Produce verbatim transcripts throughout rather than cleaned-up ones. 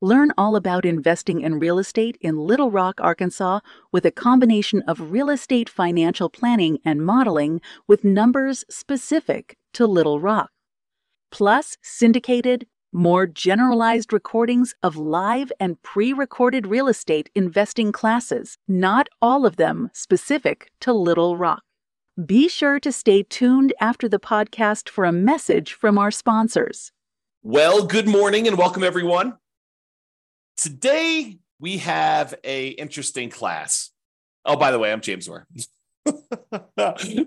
Learn all about investing in real estate in Little Rock, Arkansas, with a combination of real estate financial planning and modeling with numbers specific to Little Rock, plus syndicated, more generalized recordings of live and pre-recorded real estate investing classes, not all of them specific to Little Rock. Be sure to stay tuned after the podcast for a message from our sponsors. Well, good morning and welcome, everyone. Today, we have an interesting class. Oh, by the way, I'm James Orr.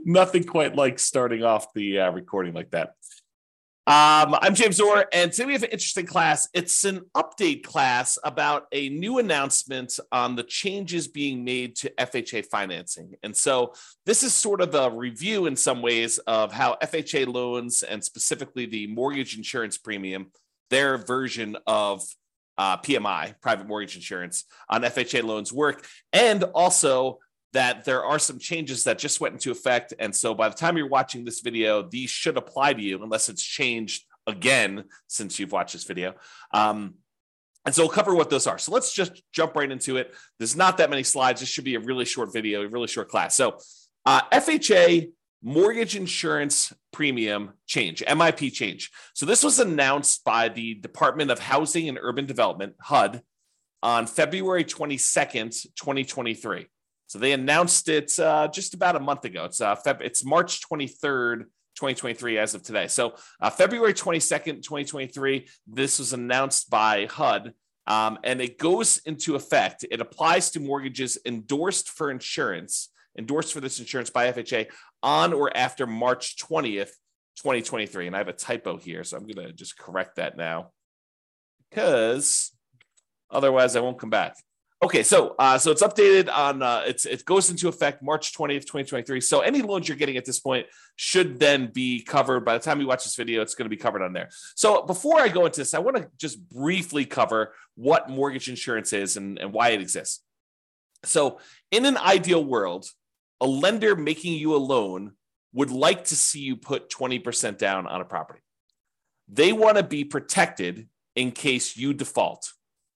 Nothing quite like starting off the uh, recording like that. Um, I'm James Orr, and today we have an interesting class. It's an update class about a new announcement on the changes being made to F H A financing. And so this is sort of a review in some ways of how F H A loans and specifically the mortgage insurance premium, their version of Uh, P M I, private mortgage insurance on F H A loans work, and also that there are some changes that just went into effect. And so by the time you're watching this video, these should apply to you unless it's changed again since you've watched this video. Um, and so we'll cover what those are. So let's just jump right into it. There's not that many slides. This should be a really short video, a really short class. So uh, F H A mortgage insurance premium change, M I P change. So this was announced by the Department of Housing and Urban Development, H U D, on February twenty-second, twenty twenty-three. So they announced it uh, just about a month ago. It's uh, Feb- it's March twenty-third, twenty twenty-three as of today. So uh, February twenty-second, twenty twenty-three, this was announced by H U D, um, and it goes into effect. It applies to mortgages endorsed for insurance endorsed for this insurance by F H A on or after March twentieth, twenty twenty-three. And I have a typo here, so I'm going to just correct that now because otherwise I won't come back. Okay, so uh, so it's updated on, uh, it's it goes into effect March twentieth, twenty twenty-three. So any loans you're getting at this point should then be covered. By the time you watch this video, it's going to be covered on there. So before I go into this, I want to just briefly cover what mortgage insurance is and, and why it exists. So in an ideal world, a lender making you a loan would like to see you put twenty percent down on a property. They want to be protected in case you default.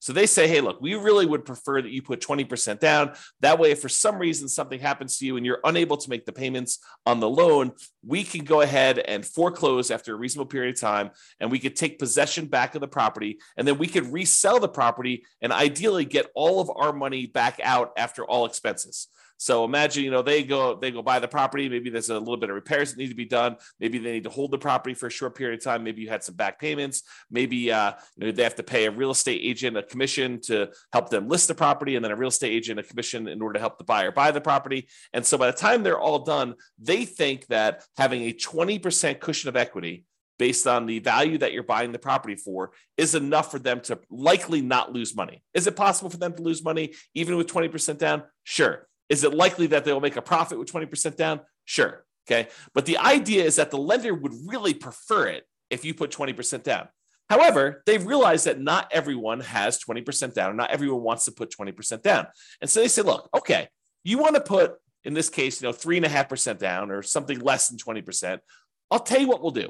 So they say, hey, look, we really would prefer that you put twenty percent down. That way, if for some reason something happens to you and you're unable to make the payments on the loan, we can go ahead and foreclose after a reasonable period of time, and we could take possession back of the property, and then we could resell the property and ideally get all of our money back out after all expenses. So imagine, you know, they go they go buy the property. Maybe there's a little bit of repairs that need to be done. Maybe they need to hold the property for a short period of time. Maybe you had some back payments. Maybe uh, you know, they have to pay a real estate agent a commission to help them list the property, and then a real estate agent a commission in order to help the buyer buy the property. And so by the time they're all done, they think that having a twenty percent cushion of equity based on the value that you're buying the property for is enough for them to likely not lose money. Is it possible for them to lose money even with twenty percent down? Sure. Is it likely that they'll make a profit with twenty percent down? Sure, okay. But the idea is that the lender would really prefer it if you put twenty percent down. However, they've realized that not everyone has twenty percent down, or not everyone wants to put twenty percent down. And so they say, look, okay, you want to put, in this case, you know, three and a half percent down or something less than twenty percent. I'll tell you what we'll do.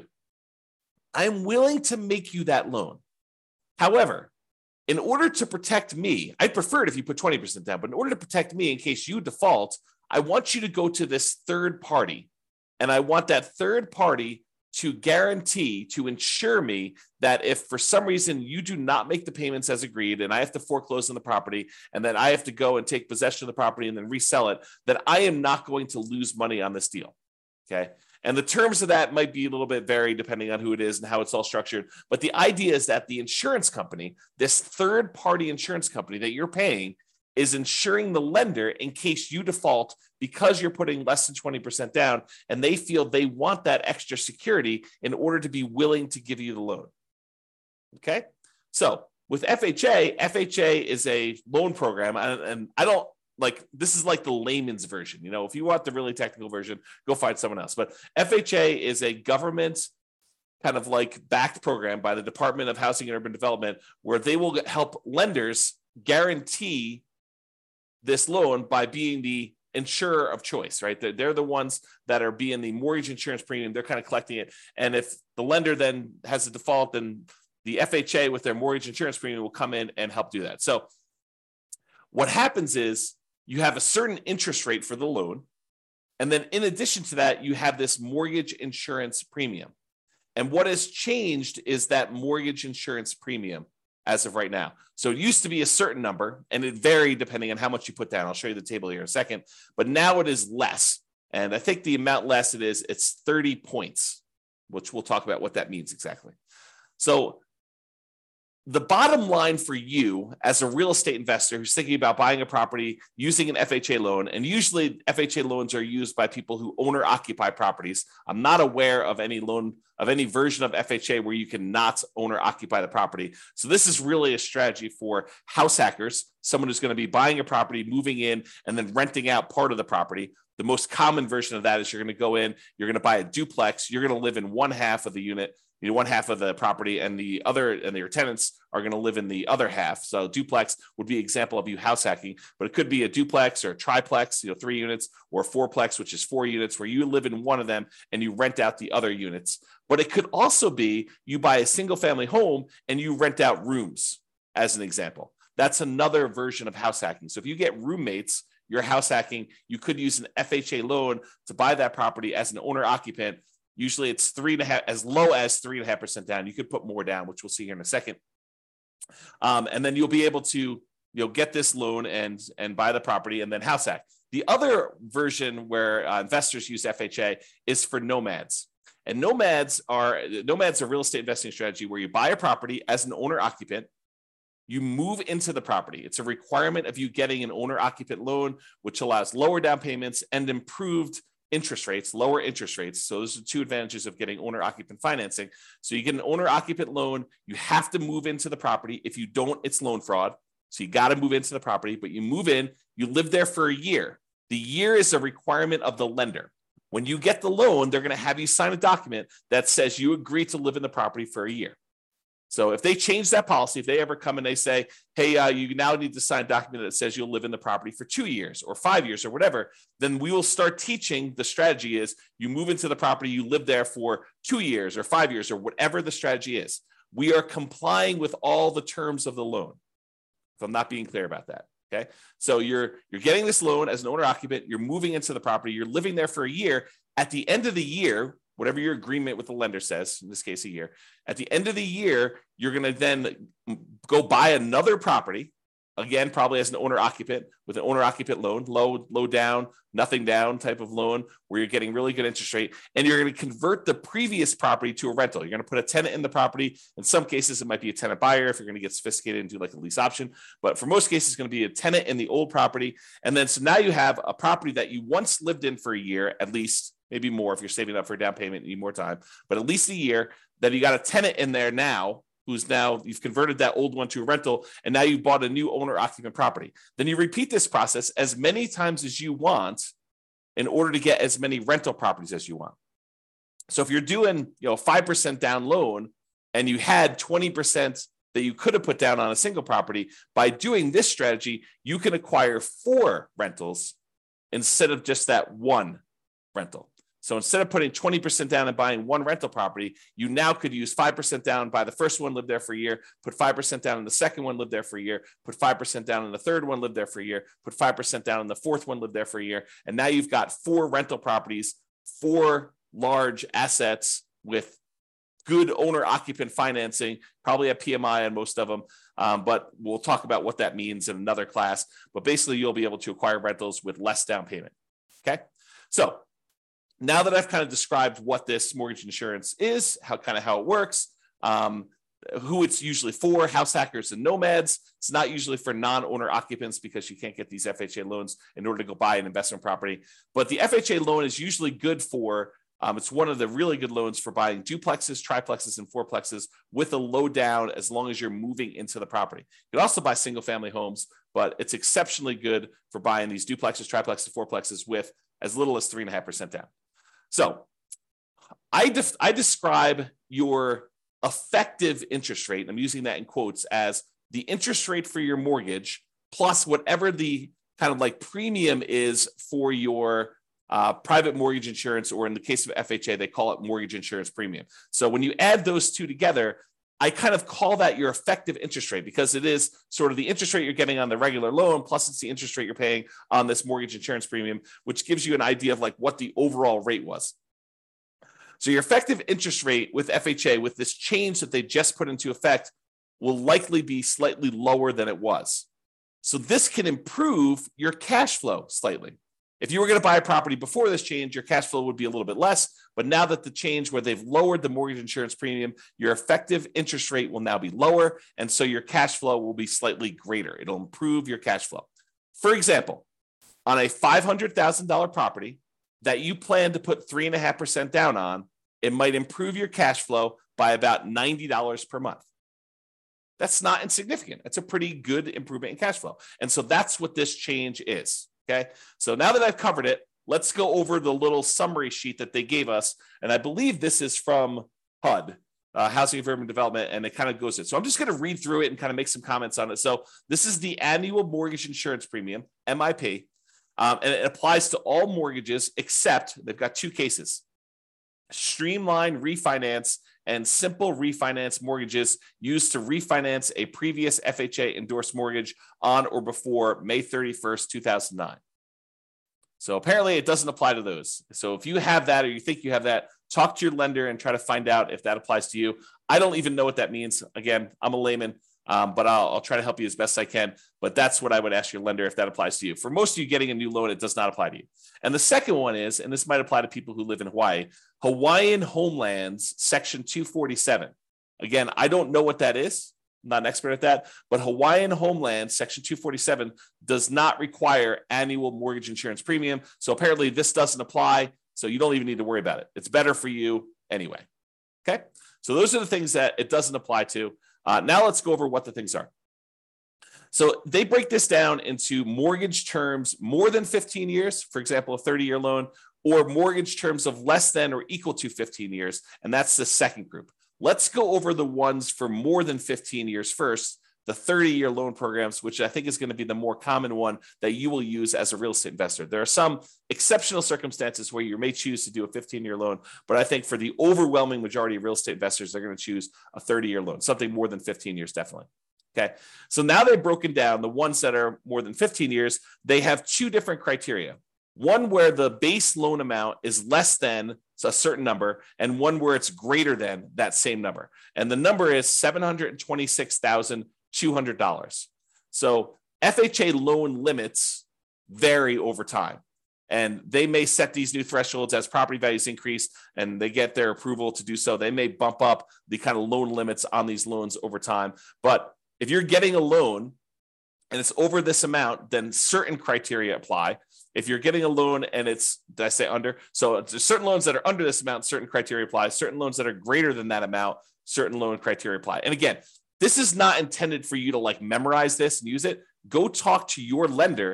I'm willing to make you that loan. However, in order to protect me, I'd prefer it if you put twenty percent down, but in order to protect me in case you default, I want you to go to this third party. And I want that third party to guarantee, to ensure me that if for some reason you do not make the payments as agreed and I have to foreclose on the property and then I have to go and take possession of the property and then resell it, that I am not going to lose money on this deal, okay? And the terms of that might be a little bit varied depending on who it is and how it's all structured. But the idea is that the insurance company, this third party insurance company that you're paying, is insuring the lender in case you default because you're putting less than twenty percent down. And they feel they want that extra security in order to be willing to give you the loan. Okay. So With F H A, F H A is a loan program, and, and I don't like, this is like the layman's version. You know, if you want the really technical version, go find someone else. But F H A is a government kind of like backed program by the Department of Housing and Urban Development, where they will help lenders guarantee this loan by being the insurer of choice, right? They're, they're the ones that are being the mortgage insurance premium. They're kind of collecting it. And if the lender then has a default, then the F H A with their mortgage insurance premium will come in and help do that. So what happens is you have a certain interest rate for the loan. And then in addition to that, you have this mortgage insurance premium. And what has changed is that mortgage insurance premium as of right now. So it used to be a certain number, and it varied depending on how much you put down. I'll show you the table here in a second, but now it is less. And I think the amount less it is, it's thirty points, which we'll talk about what that means exactly. So the bottom line for you as a real estate investor who's thinking about buying a property using an F H A loan, and usually F H A loans are used by people who own or occupy properties. I'm not aware of any loan, of any version of F H A where you cannot own or occupy the property. So this is really a strategy for house hackers, someone who's going to be buying a property, moving in, and then renting out part of the property. The most common version of that is you're going to go in, you're going to buy a duplex, you're going to live in one half of the unit, you know, one half of the property, and the other, and your tenants are going to live in the other half. So duplex would be an example of you house hacking, but it could be a duplex or a triplex, you know, three units, or a fourplex, which is four units, where you live in one of them and you rent out the other units. But it could also be you buy a single family home and you rent out rooms, as an example. That's another version of house hacking. So if you get roommates, you're house hacking. You could use an F H A loan to buy that property as an owner-occupant. Usually it's three and a half, as low as three and a half percent down. You could put more down, which we'll see here in a second. Um, and then you'll be able to, you know, get this loan and, and buy the property and then house hack. The other version where uh, investors use F H A is for nomads. And nomads are, nomads are a real estate investing strategy where you buy a property as an owner-occupant. You move into the property. It's a requirement of you getting an owner-occupant loan, which allows lower down payments and improved interest rates, lower interest rates. So those are two advantages of getting owner-occupant financing. So you get an owner-occupant loan. You have to move into the property. If you don't, it's loan fraud. So you got to move into the property, but you move in, you live there for a year. The year is a requirement of the lender. When you get the loan, they're going to have you sign a document that says you agree to live in the property for a year. So if they change that policy, if they ever come and they say, hey, uh, you now need to sign a document that says you'll live in the property for two years or five years or whatever, then we will start teaching the strategy is you move into the property, you live there for two years or five years or whatever the strategy is. We are complying with all the terms of the loan, if I'm not being clear about that. Okay, so you're, you're getting this loan as an owner-occupant, you're moving into the property, you're living there for a year. At the end of the year, whatever your agreement with the lender says, in this case a year, at the end of the year, you're going to then go buy another property, again, probably as an owner-occupant with an owner-occupant loan, low, low down, nothing down type of loan where you're getting really good interest rate. And you're going to convert the previous property to a rental. You're going to put a tenant in the property. In some cases, it might be a tenant buyer if you're going to get sophisticated and do like a lease option. But for most cases, it's going to be a tenant in the old property. And then so now you have a property that you once lived in for a year, at least, maybe more if you're saving up for a down payment, you need more time, but at least a year, that you got a tenant in there now who's now, you've converted that old one to a rental, and now you bought a new owner-occupant property. Then you repeat this process as many times as you want in order to get as many rental properties as you want. So if you're doing, you know, five percent down loan and you had twenty percent that you could have put down on a single property, by doing this strategy, you can acquire four rentals instead of just that one rental. So instead of putting twenty percent down and buying one rental property, you now could use five percent down, buy the first one, live there for a year, put five percent down in the second one, live there for a year, put five percent down in the third one, live there for a year, put five percent down in the fourth one, live there for a year. And now you've got four rental properties, four large assets with good owner-occupant financing, probably a P M I on most of them, um, but we'll talk about what that means in another class. But basically, you'll be able to acquire rentals with less down payment, okay? So now that I've kind of described what this mortgage insurance is, how kind of how it works, um, who it's usually for, house hackers and nomads. It's not usually for non-owner occupants because you can't get these F H A loans in order to go buy an investment property. But the F H A loan is usually good for Um, it's one of the really good loans for buying duplexes, triplexes, and fourplexes with a low down as long as you're moving into the property. You can also buy single family homes, but it's exceptionally good for buying these duplexes, triplexes, fourplexes with as little as three point five percent down. So I, def- I describe your effective interest rate, and I'm using that in quotes, as the interest rate for your mortgage plus whatever the kind of like premium is for your Uh, private mortgage insurance, or in the case of F H A, they call it mortgage insurance premium. So when you add those two together, I kind of call that your effective interest rate, because it is sort of the interest rate you're getting on the regular loan, plus it's the interest rate you're paying on this mortgage insurance premium, which gives you an idea of like what the overall rate was. So your effective interest rate with F H A, with this change that they just put into effect, will likely be slightly lower than it was. So this can improve your cash flow slightly. If you were going to buy a property before this change, your cash flow would be a little bit less. But now that the change where they've lowered the mortgage insurance premium, your effective interest rate will now be lower. And so your cash flow will be slightly greater. It'll improve your cash flow. For example, on a five hundred thousand dollars property that you plan to put three point five percent down on, it might improve your cash flow by about ninety dollars per month. That's not insignificant. That's a pretty good improvement in cash flow. And so that's what this change is. Okay, so now that I've covered it, let's go over the little summary sheet that they gave us. And I believe this is from H U D, uh, Housing and Urban Development, and it kind of goes in. So I'm just going to read through it and kind of make some comments on it. So this is the annual mortgage insurance premium, M I P, um, and it applies to all mortgages except, they've got two cases, streamline refinance and simple refinance mortgages used to refinance a previous F H A endorsed mortgage on or before May thirty-first, two thousand nine. So apparently it doesn't apply to those. So if you have that, or you think you have that, talk to your lender and try to find out if that applies to you. I don't even know what that means. Again, I'm a layman, um, but I'll, I'll try to help you as best I can. But that's what I would ask your lender if that applies to you. For most of you getting a new loan, it does not apply to you. And the second one is, and this might apply to people who live in Hawaii, Hawaiian Homelands, Section two forty-seven. Again, I don't know what that is. I'm not an expert at that. But Hawaiian Homelands, Section two forty-seven, does not require annual mortgage insurance premium. So apparently this doesn't apply. So you don't even need to worry about it. It's better for you anyway. Okay? So those are the things that it doesn't apply to. Uh, now let's go over what the things are. So they break this down into mortgage terms more than fifteen years, for example, a thirty-year loan, or mortgage terms of less than or equal to fifteen years. And that's the second group. Let's go over the ones for more than fifteen years first, the thirty-year loan programs, which I think is going to be the more common one that you will use as a real estate investor. There are some exceptional circumstances where you may choose to do a fifteen-year loan, but I think for the overwhelming majority of real estate investors, they're going to choose a thirty-year loan, something more than fifteen years, definitely. Okay, so now they've broken down the ones that are more than fifteen years. They have two different criteria. One where the base loan amount is less than a certain number, and one where it's greater than that same number. And the number is seven hundred twenty-six thousand two hundred dollars. So F H A loan limits vary over time. And they may set these new thresholds as property values increase and they get their approval to do so. They may bump up the kind of loan limits on these loans over time. But if you're getting a loan and it's over this amount, then certain criteria apply. If you're getting a loan and it's, did I say under? So there's certain loans that are under this amount, certain criteria apply. Certain loans that are greater than that amount, certain loan criteria apply. And again, this is not intended for you to like memorize this and use it. Go talk to your lender.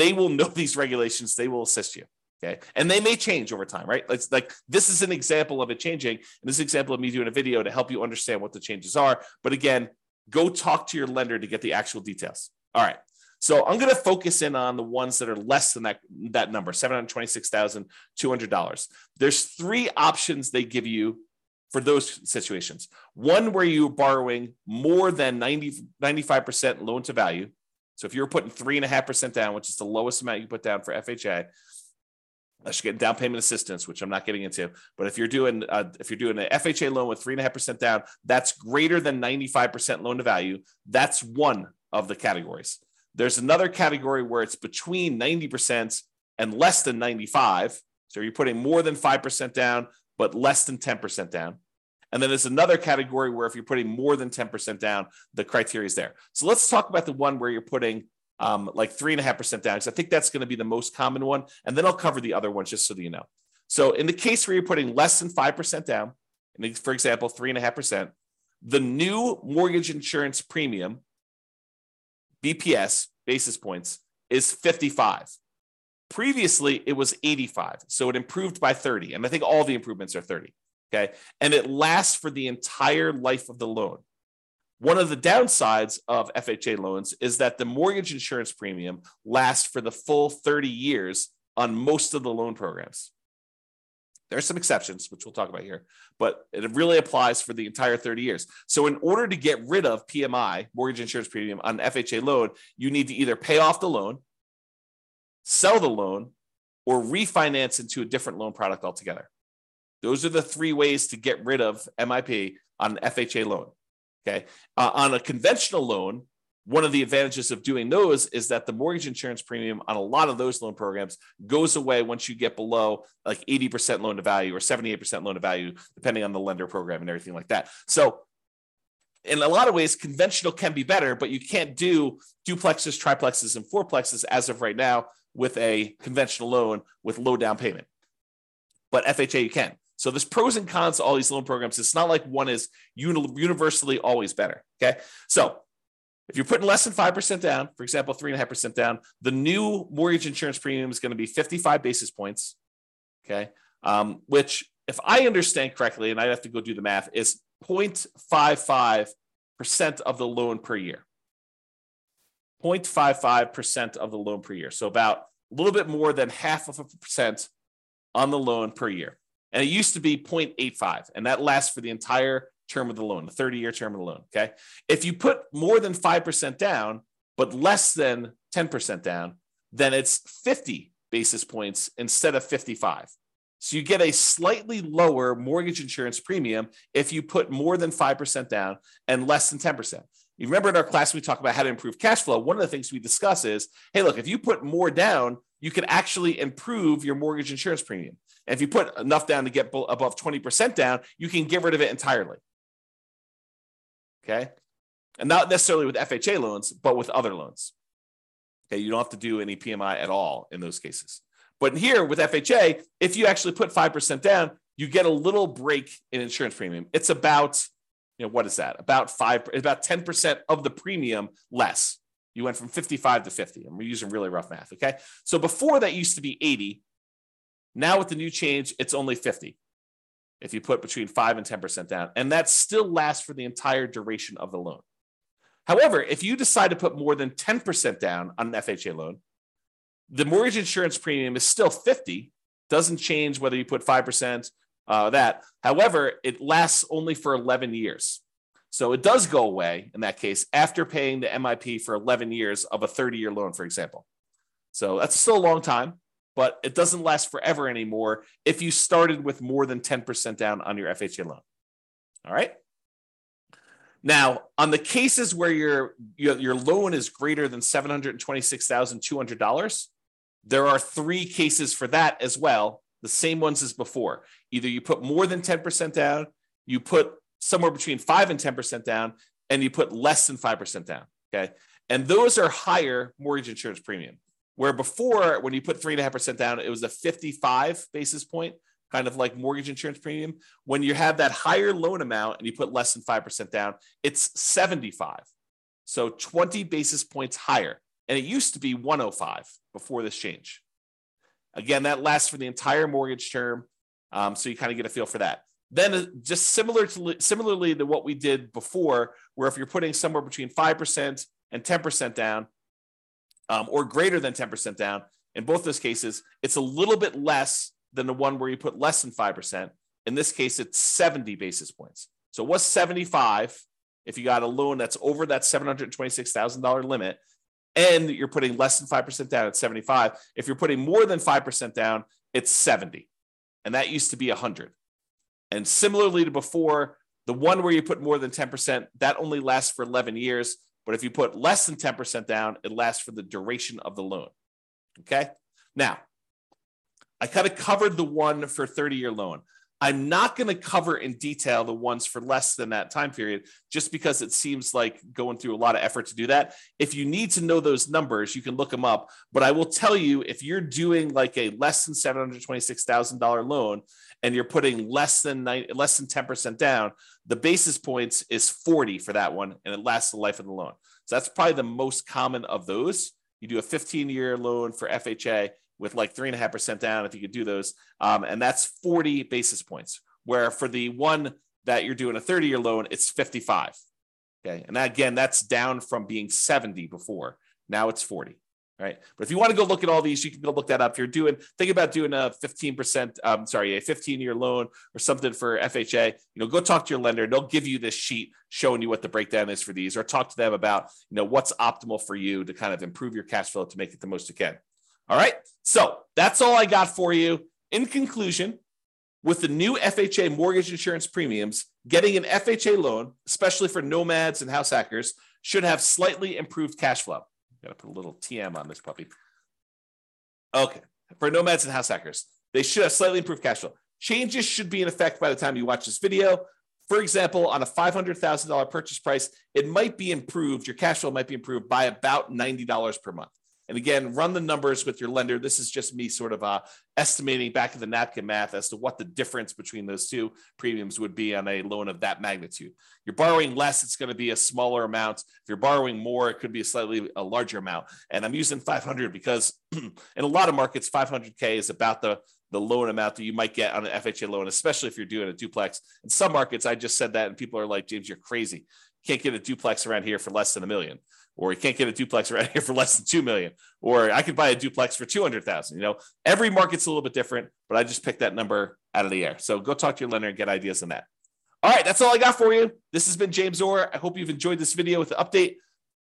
They will know these regulations. They will assist you. Okay. And they may change over time, right? It's like, this is an example of it changing. And this is an example of me doing a video to help you understand what the changes are. But again, go talk to your lender to get the actual details. All right. So I'm going to focus in on the ones that are less than that, that number, seven hundred twenty-six thousand two hundred dollars. There's three options they give you for those situations. One where you're borrowing more than ninety, ninety-five percent loan to value. So if you're putting three point five percent down, which is the lowest amount you put down for F H A, I should get down payment assistance, which I'm not getting into. But if you're doing uh, if you're doing an F H A loan with three point five percent down, that's greater than ninety-five percent loan to value. That's one of the categories. There's another category where it's between ninety percent and less than ninety-five. So you're putting more than five percent down, but less than ten percent down. And then there's another category where if you're putting more than ten percent down, the criteria is there. So let's talk about the one where you're putting um, like three and a half percent down, because I think that's going to be the most common one. And then I'll cover the other ones just so that you know. So in the case where you're putting less than five percent down, and for example, three and a half percent, the new mortgage insurance premium, B P S, basis points, is fifty-five. Previously, it was eighty-five. So it improved by thirty. And I think all the improvements are thirty. Okay. And it lasts for the entire life of the loan. One of the downsides of F H A loans is that the mortgage insurance premium lasts for the full thirty years on most of the loan programs. There are some exceptions, which we'll talk about here, but it really applies for the entire thirty years. So in order to get rid of P M I, mortgage insurance premium, on an F H A loan, you need to either pay off the loan, sell the loan, or refinance into a different loan product altogether. Those are the three ways to get rid of M I P on an F H A loan, okay? Uh, on a conventional loan, one of the advantages of doing those is that the mortgage insurance premium on a lot of those loan programs goes away once you get below like eighty percent loan to value or seventy-eight percent loan to value, depending on the lender program and everything like that. So in a lot of ways, conventional can be better, but you can't do duplexes, triplexes, and fourplexes as of right now with a conventional loan with low down payment. But F H A, you can. So there's pros and cons to all these loan programs. It's not like one is uni- universally always better, okay? So if you're putting less than five percent down, for example, three point five percent down, the new mortgage insurance premium is going to be fifty-five basis points, okay? Um, which, if I understand correctly, and I'd have to go do the math, is zero point five five percent of the loan per year. zero point five five percent of the loan per year. So about a little bit more than half of a percent on the loan per year. And it used to be zero point eight five, and that lasts for the entire term of the loan, the thirty-year term of the loan, okay? If you put more than five percent down, but less than ten percent down, then it's fifty basis points instead of fifty-five. So you get a slightly lower mortgage insurance premium if you put more than five percent down and less than ten percent. You remember in our class, we talk about how to improve cash flow. One of the things we discuss is, hey, look, if you put more down, you can actually improve your mortgage insurance premium. And if you put enough down to get above twenty percent down, you can get rid of it entirely. Okay. And not necessarily with F H A loans, but with other loans. Okay. You don't have to do any P M I at all in those cases. But in here with F H A, if you actually put five percent down, you get a little break in insurance premium. It's about, you know, what is that? About five, about ten percent of the premium less. You went from fifty-five to fifty. And we're using really rough math. Okay. So before that used to be eighty. Now with the new change, it's only fifty. If you put between five and ten percent down, and that still lasts for the entire duration of the loan. However, if you decide to put more than ten percent down on an F H A loan, the mortgage insurance premium is still fifty, doesn't change whether you put five percent uh, that. However, it lasts only for eleven years. So it does go away in that case after paying the M I P for eleven years of a thirty-year loan, for example. So that's still a long time, but it doesn't last forever anymore if you started with more than ten percent down on your F H A loan. All right. Now, on the cases where your, your, your loan is greater than seven hundred twenty-six thousand two hundred dollars, there are three cases for that as well, the same ones as before. Either you put more than ten percent down, you put somewhere between five and ten percent down, and you put less than five percent down, okay? And those are higher mortgage insurance premium. Where before, when you put three point five percent down, it was a fifty-five basis point, kind of like mortgage insurance premium. When you have that higher loan amount and you put less than five percent down, it's seventy-five. So twenty basis points higher. And it used to be one oh five before this change. Again, that lasts for the entire mortgage term. Um, so you kind of get a feel for that. Then just similar to, similarly to what we did before, where if you're putting somewhere between five percent and ten percent down, Um, or greater than ten percent down, in both those cases, it's a little bit less than the one where you put less than five percent. In this case, it's seventy basis points. So it was seventy-five if you got a loan that's over that seven hundred twenty-six thousand dollars limit, and you're putting less than five percent down at seventy-five. If you're putting more than five percent down, it's seventy. And that used to be one hundred. And similarly to before, the one where you put more than ten percent, that only lasts for eleven years. But if you put less than ten percent down, it lasts for the duration of the loan, okay? Now, I kind of covered the one for thirty-year loan. I'm not going to cover in detail the ones for less than that time period, just because it seems like going through a lot of effort to do that. If you need to know those numbers, you can look them up. But I will tell you, if you're doing like a less than seven hundred twenty-six thousand dollars loan and you're putting less than nine, less than ten percent down, the basis points is forty for that one, and it lasts the life of the loan. So that's probably the most common of those. You do a fifteen-year loan for F H A with like three and a half percent down, if you could do those. Um, and that's forty basis points, where for the one that you're doing a thirty-year loan, it's fifty-five. Okay. And that, again, that's down from being seventy before. Now it's forty. Right. But if you want to go look at all these, you can go look that up. If you're doing, think about doing a fifteen percent, um, sorry, a fifteen-year loan or something for F H A, you know, go talk to your lender. They'll give you this sheet showing you what the breakdown is for these, or talk to them about, you know, what's optimal for you to kind of improve your cash flow to make it the most you can. All right. So that's all I got for you. In conclusion, with the new F H A mortgage insurance premiums, getting an F H A loan, especially for nomads and house hackers, should have slightly improved cash flow. Got to put a little T M on this puppy. Okay. For nomads and house hackers, they should have slightly improved cash flow. Changes should be in effect by the time you watch this video. For example, on a five hundred thousand dollars purchase price, it might be improved. Your cash flow might be improved by about ninety dollars per month. And again, run the numbers with your lender. This is just me sort of uh, estimating back of the napkin math as to what the difference between those two premiums would be on a loan of that magnitude. You're borrowing less, it's going to be a smaller amount. If you're borrowing more, it could be a slightly a larger amount. And I'm using five hundred because in a lot of markets, five hundred K is about the, the loan amount that you might get on an F H A loan, especially if you're doing a duplex. In some markets, I just said that and people are like, James, you're crazy. Can't get a duplex around here for less than a million, or you can't get a duplex around here for less than two million, or I could buy a duplex for two hundred thousand. You know, every market's a little bit different, but I just picked that number out of the air. So go talk to your lender and get ideas on that. All right, that's all I got for you. This has been James Orr. I hope you've enjoyed this video with the update.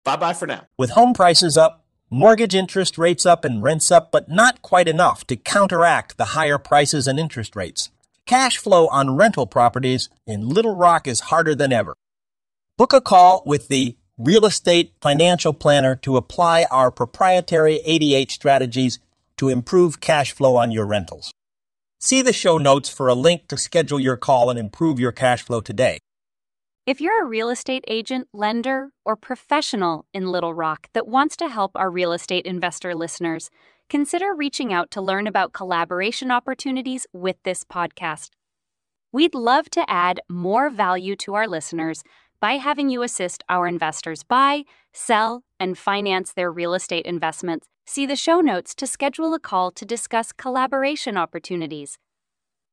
Bye-bye for now. With home prices up, mortgage interest rates up, and rents up, but not quite enough to counteract the higher prices and interest rates, cash flow on rental properties in Little Rock is harder than ever. Book a call with the Real Estate Financial Planner to apply our proprietary eighty-eight strategies to improve cash flow on your rentals. See the show notes for a link to schedule your call and improve your cash flow today. If you're a real estate agent, lender, or professional in Little Rock that wants to help our real estate investor listeners, consider reaching out to learn about collaboration opportunities with this podcast. We'd love to add more value to our listeners by having you assist our investors buy, sell, and finance their real estate investments. See the show notes to schedule a call to discuss collaboration opportunities.